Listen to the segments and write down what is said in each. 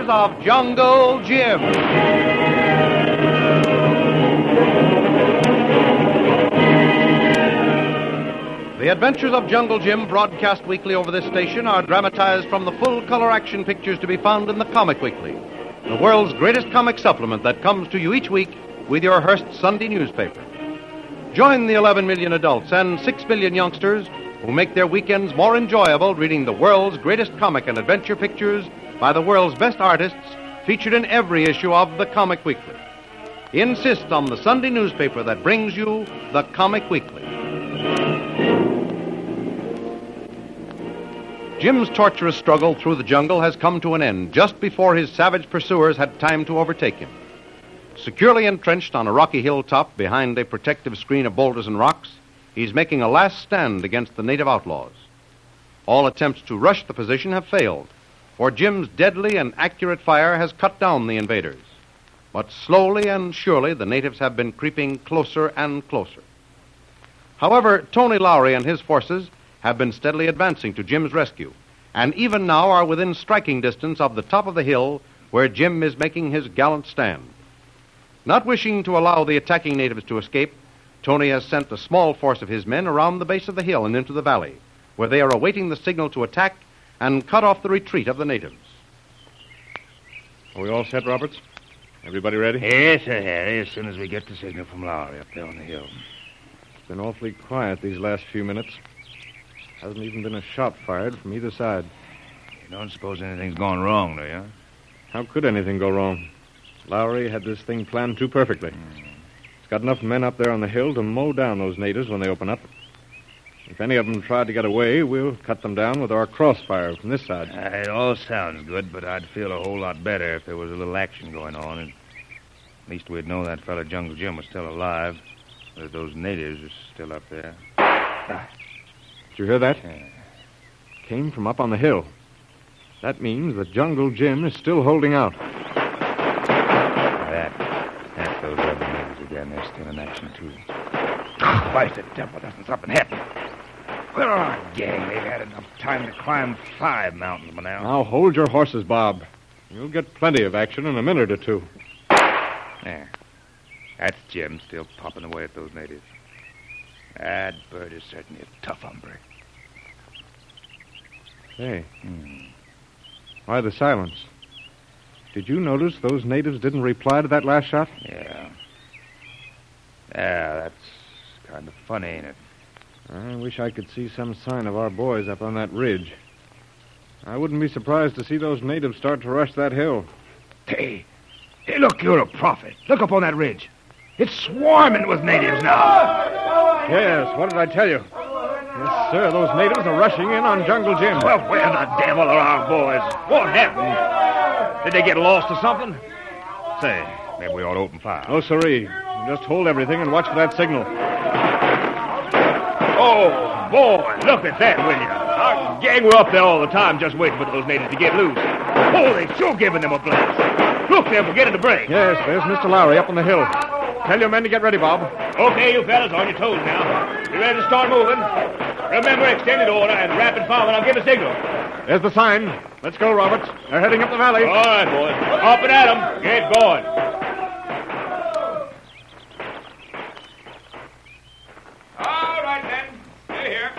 Adventures of Jungle Jim. The Adventures of Jungle Jim, broadcast weekly over this station, are dramatized from the full-color action pictures to be found in the Comic Weekly, the world's greatest comic supplement that comes to you each week with your Hearst Sunday newspaper. Join the 11 million adults and 6 million youngsters who make their weekends more enjoyable reading the world's greatest comic and adventure pictures by the world's best artists featured in every issue of the Comic Weekly. Insist on the Sunday newspaper that brings you the Comic Weekly. Jim's torturous struggle through the jungle has come to an end just before his savage pursuers had time to overtake him. Securely entrenched on a rocky hilltop behind a protective screen of boulders and rocks, he's making a last stand against the native outlaws. All attempts to rush the position have failed, for Jim's deadly and accurate fire has cut down the invaders. But slowly and surely, the natives have been creeping closer and closer. However, Tony Lowry and his forces have been steadily advancing to Jim's rescue, and even now are within striking distance of the top of the hill where Jim is making his gallant stand. Not wishing to allow the attacking natives to escape, Tony has sent a small force of his men around the base of the hill and into the valley, where they are awaiting the signal to attack and cut off the retreat of the natives. Are we all set, Roberts? Everybody ready? Yes, sir, Harry, as soon as we get the signal from Lowry up there on the hill. It's been awfully quiet these last few minutes. Hasn't even been a shot fired from either side. You don't suppose anything's gone wrong, do you? How could anything go wrong? Lowry had this thing planned too perfectly. Got enough men up there on the hill to mow down those natives when they open up. If any of them try to get away, we'll cut them down with our crossfire from this side. It all sounds good, but I'd feel a whole lot better if there was a little action going on. And at least we'd know that fellow Jungle Jim was still alive, or that those natives are still up there. Did you hear that? Yeah. Came from up on the hill. That means that Jungle Jim is still holding out. That's those other natives again. They're still in action, too. Why the devil doesn't something happen? Where are our gang? They've had enough time to climb 5 mountains by now. Now hold your horses, Bob. You'll get plenty of action in a minute or two. There. That's Jim still popping away at those natives. That bird is certainly a tough hombre. Hey. Why the silence? Did you notice those natives didn't reply to that last shot? Yeah, that's kind of funny, ain't it? I wish I could see some sign of our boys up on that ridge. I wouldn't be surprised to see those natives start to rush that hill. Hey, look, you're a prophet. Look up on that ridge. It's swarming with natives now. Yes, what did I tell you? Yes, sir, those natives are rushing in on Jungle Jim. Well, where the devil are our boys? What happened? Did they get lost or something? Say, maybe we ought to open fire. No, sirree. Just hold everything and watch for that signal. Oh, boy, look at that, will you? Our gang were up there all the time just waiting for those natives to get loose. Oh, they're sure giving them a blast. Look, they're forgetting to break. Yes, there's Mr. Lowry up on the hill. Tell your men to get ready, Bob. Okay, you fellas, on your toes now. You ready to start moving? Remember, extended order and rapid fire when I give a signal. There's the sign. Let's go, Roberts. They're heading up the valley. All right, boys. Up and at 'em. Get going. All right, then. Stay here.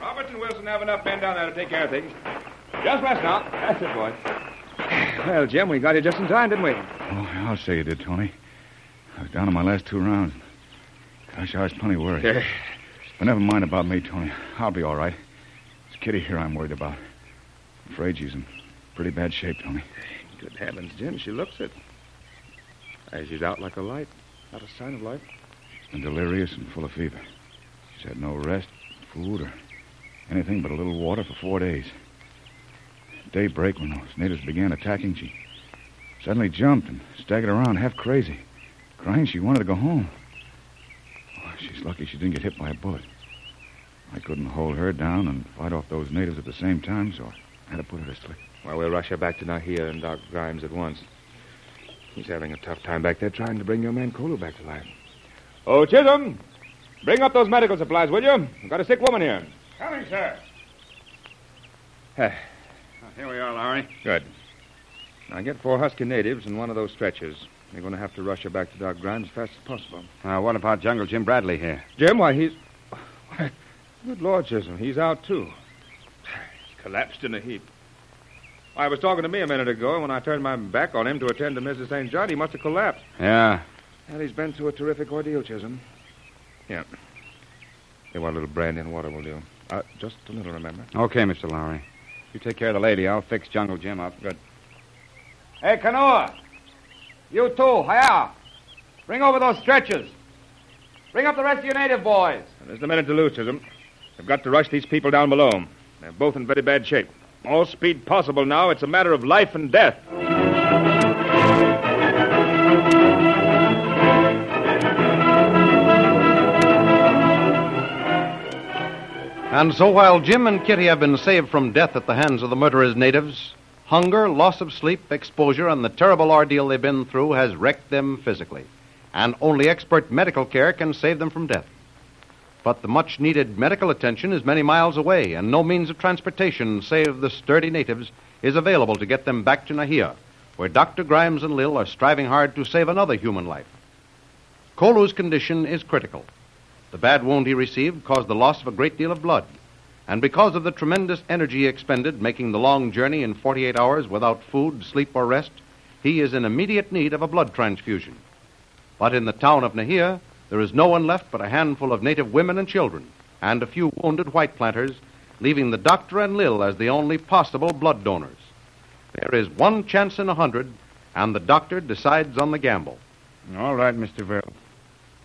Roberts and Wilson have enough men down there to take care of things. Just rest now. That's it, boys. Well, Jim, we got here just in time, didn't we? Oh, I'll say you did, Tony. I was down in my last 2 rounds. Gosh, I was plenty worried. Yeah. But never mind about me, Tony. I'll be all right. It's Kitty here I'm worried about. I'm afraid she's in pretty bad shape, Tony. Good heavens, Jim. She looks it. She's out like a light. Not a sign of life. She's been delirious and full of fever. She's had no rest, food, or anything but a little water for 4 days. At daybreak, when those natives began attacking, she suddenly jumped and staggered around half crazy. Crying, she wanted to go home. Oh, she's lucky she didn't get hit by a bullet. I couldn't hold her down and fight off those natives at the same time, so I had to put her to sleep. Well, we'll rush her back to Nahia and Doc Grimes at once. He's having a tough time back there trying to bring your man Kolu back to life. Oh, Chisholm, bring up those medical supplies, will you? We've got a sick woman here. Coming, sir. Here we are, Lowry. Good. Now, get four husky natives and one of those stretchers. They're going to have to rush her back to Doc Grimes as fast as possible. Now, what about Jungle Jim Bradley here? Jim? Why, he's... Why, good Lord, Chisholm, he's out, too. He's collapsed in a heap. I was talking to me a minute ago, and when I turned my back on him to attend to Mrs. St. John, he must have collapsed. Yeah. And he's been through a terrific ordeal, Chisholm. Yeah. Hey, what a little brandy and water will do. Just a little, remember? Okay, Mr. Lowry. You take care of the lady. I'll fix Jungle Jim up. Good. Hey, Kanoa. You too. Hiya. Bring over those stretchers. Bring up the rest of your native boys. There's a minute to lose, Chisholm. They've got to rush these people down below. They're both in very bad shape. All speed possible now. It's a matter of life and death. And so while Jim and Kitty have been saved from death at the hands of the murderous natives, hunger, loss of sleep, exposure, and the terrible ordeal they've been through has wrecked them physically. And only expert medical care can save them from death. But the much-needed medical attention is many miles away, and no means of transportation, save the sturdy natives, is available to get them back to Nahia, where Dr. Grimes and Lil are striving hard to save another human life. Kolu's condition is critical. The bad wound he received caused the loss of a great deal of blood, and because of the tremendous energy expended making the long journey in 48 hours without food, sleep, or rest, he is in immediate need of a blood transfusion. But in the town of Nahia, there is no one left but a handful of native women and children and a few wounded white planters, leaving the doctor and Lil as the only possible blood donors. There is one chance in 100, and the doctor decides on the gamble. All right, Mr. Ville.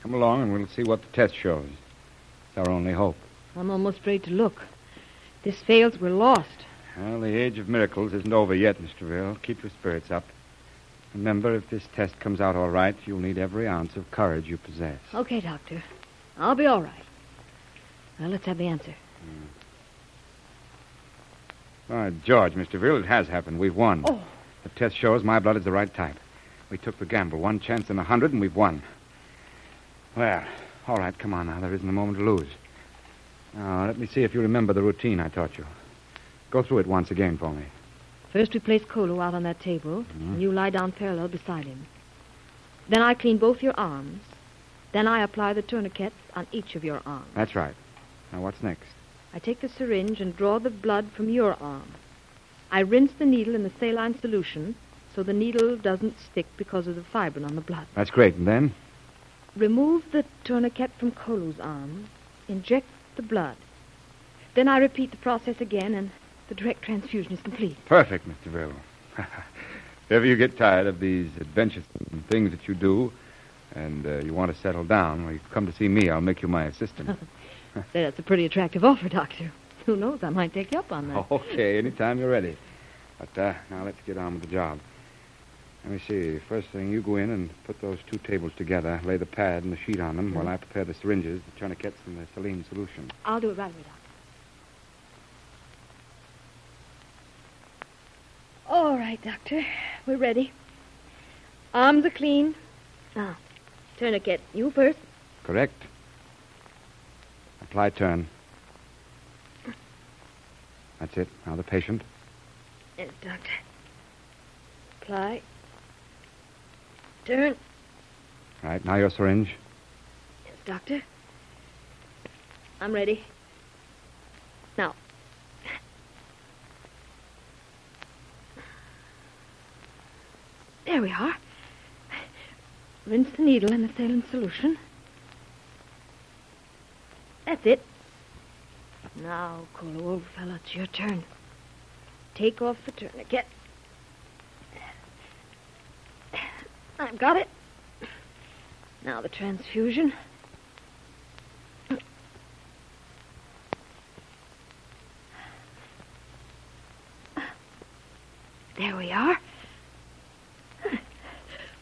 Come along and we'll see what the test shows. It's our only hope. I'm almost afraid to look. If this fails, we're lost. Well, the age of miracles isn't over yet, Mr. Ville. Keep your spirits up. Remember, if this test comes out all right, you'll need every ounce of courage you possess. Okay, Doctor. I'll be all right. Now, let's have the answer. All right, George, Mr. Ville, it has happened. We've won. Oh. The test shows my blood is the right type. We took the gamble. One chance in 100, and we've won. Well, all right, come on now. There isn't a moment to lose. Now, let me see if you remember the routine I taught you. Go through it once again for me. First, we place Kolu out on that table, and you lie down parallel beside him. Then I clean both your arms. Then I apply the tourniquets on each of your arms. That's right. Now, what's next? I take the syringe and draw the blood from your arm. I rinse the needle in the saline solution so the needle doesn't stick because of the fibrin on the blood. That's great. And then? Remove the tourniquet from Kolu's arm. Inject the blood. Then I repeat the process again, and the direct transfusion is complete. Perfect, Mr. Vrill. If ever you get tired of these adventures and things that you do, and you want to settle down, well, you come to see me. I'll make you my assistant. Say, that's a pretty attractive offer, Doctor. Who knows? I might take you up on that. Okay, anytime you're ready. But now let's get on with the job. Let me see. First thing, you go in and put those two tables together, lay the pad and the sheet on them, while I prepare the syringes, the tourniquets, and the saline solution. I'll do it right away, Doctor. All right, Doctor. We're ready. Arms are clean. Now, tourniquet. You first. Correct. Apply turn. That's it. Now the patient. Yes, Doctor. Apply. Turn. Right. Now your syringe. Yes, Doctor. I'm ready. Now. There we are. Rinse the needle in the saline solution. That's it. Now, Kolu, old fellow, it's your turn. Take off the tourniquet. I've got it. Now the transfusion. There we are.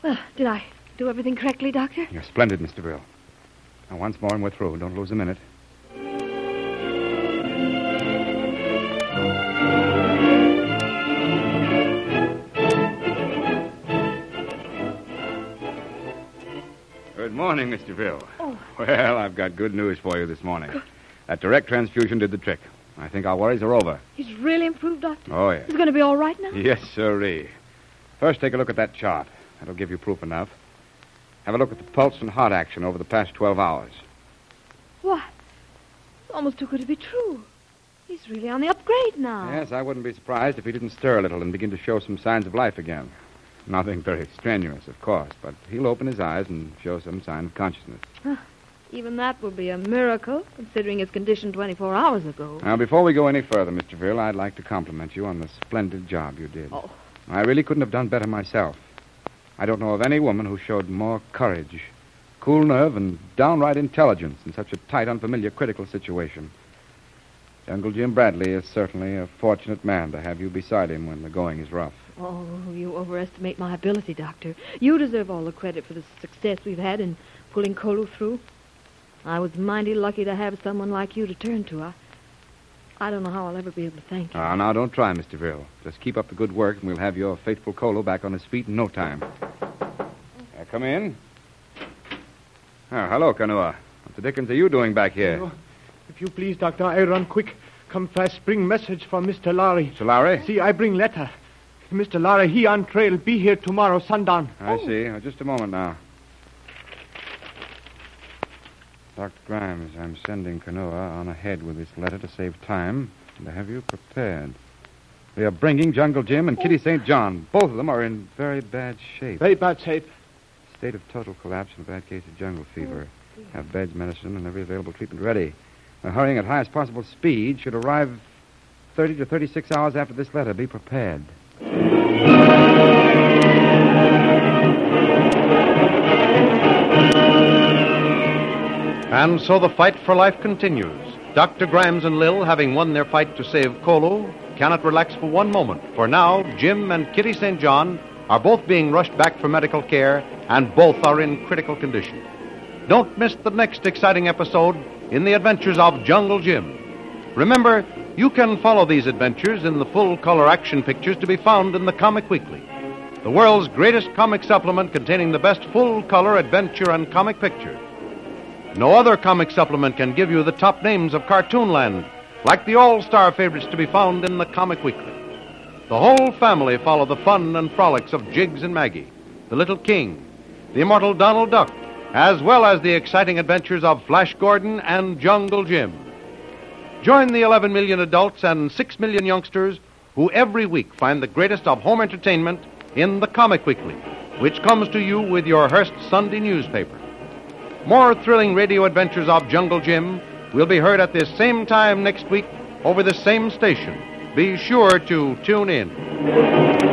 Well, did I do everything correctly, Doctor? You're splendid, Mr. Ville. Now, once more and we're through. Don't lose a minute. Good morning, Mr. Ville. Oh. Well, I've got good news for you this morning. Good. That direct transfusion did the trick. I think our worries are over. He's really improved, Doctor? Oh, yes. He's going to be all right now? Yes, sirree. First, take a look at that chart. That'll give you proof enough. Have a look at the pulse and heart action over the past 12 hours. What? It's almost too good to be true. He's really on the upgrade now. Yes, I wouldn't be surprised if he didn't stir a little and begin to show some signs of life again. Nothing very strenuous, of course, but he'll open his eyes and show some sign of consciousness. Even that would be a miracle, considering his condition 24 hours ago. Now, before we go any further, Mr. Ville, I'd like to compliment you on the splendid job you did. Oh. I really couldn't have done better myself. I don't know of any woman who showed more courage, cool nerve, and downright intelligence in such a tight, unfamiliar, critical situation. Jungle Jim Bradley is certainly a fortunate man to have you beside him when the going is rough. Oh, you overestimate my ability, Doctor. You deserve all the credit for the success we've had in pulling Kolu through. I was mighty lucky to have someone like you to turn to. I don't know how I'll ever be able to thank you. Now, don't try, Mr. Vrill. Just keep up the good work, and we'll have your faithful Kolu back on his feet in no time. Come in. Hello, Kanoa. What the dickens are you doing back here? Oh, if you please, Doctor, I run quick. Come fast. Bring message for Mr. Lowry. Mr. Lowry? See, I bring letter. Mr. Lowry, he on trail. Be here tomorrow, sundown. I see. Just a moment now. Dr. Grimes, I'm sending Kanoa on ahead with this letter to save time and to have you prepared. We are bringing Jungle Jim and Kitty St. John. Both of them are in very bad shape. Very bad shape. State of total collapse and a bad case of jungle fever. Have beds, medicine, and every available treatment ready. We're hurrying at highest possible speed. Should arrive 30 to 36 hours after this letter. Be prepared. And so the fight for life continues. Dr. Grimes and Lil, having won their fight to save Kolu, cannot relax for one moment. For now, Jim and Kitty St. John are both being rushed back for medical care, and both are in critical condition. Don't miss the next exciting episode in the adventures of Jungle Jim. Remember, you can follow these adventures in the full-color action pictures to be found in the Comic Weekly, the world's greatest comic supplement containing the best full-color adventure and comic picture. No other comic supplement can give you the top names of Cartoonland, like the all-star favorites to be found in the Comic Weekly. The whole family follow the fun and frolics of Jiggs and Maggie, the Little King, the immortal Donald Duck, as well as the exciting adventures of Flash Gordon and Jungle Jim. Join the 11 million adults and 6 million youngsters who every week find the greatest of home entertainment in the Comic Weekly, which comes to you with your Hearst Sunday newspaper. More thrilling radio adventures of Jungle Jim will be heard at this same time next week over the same station. Be sure to tune in.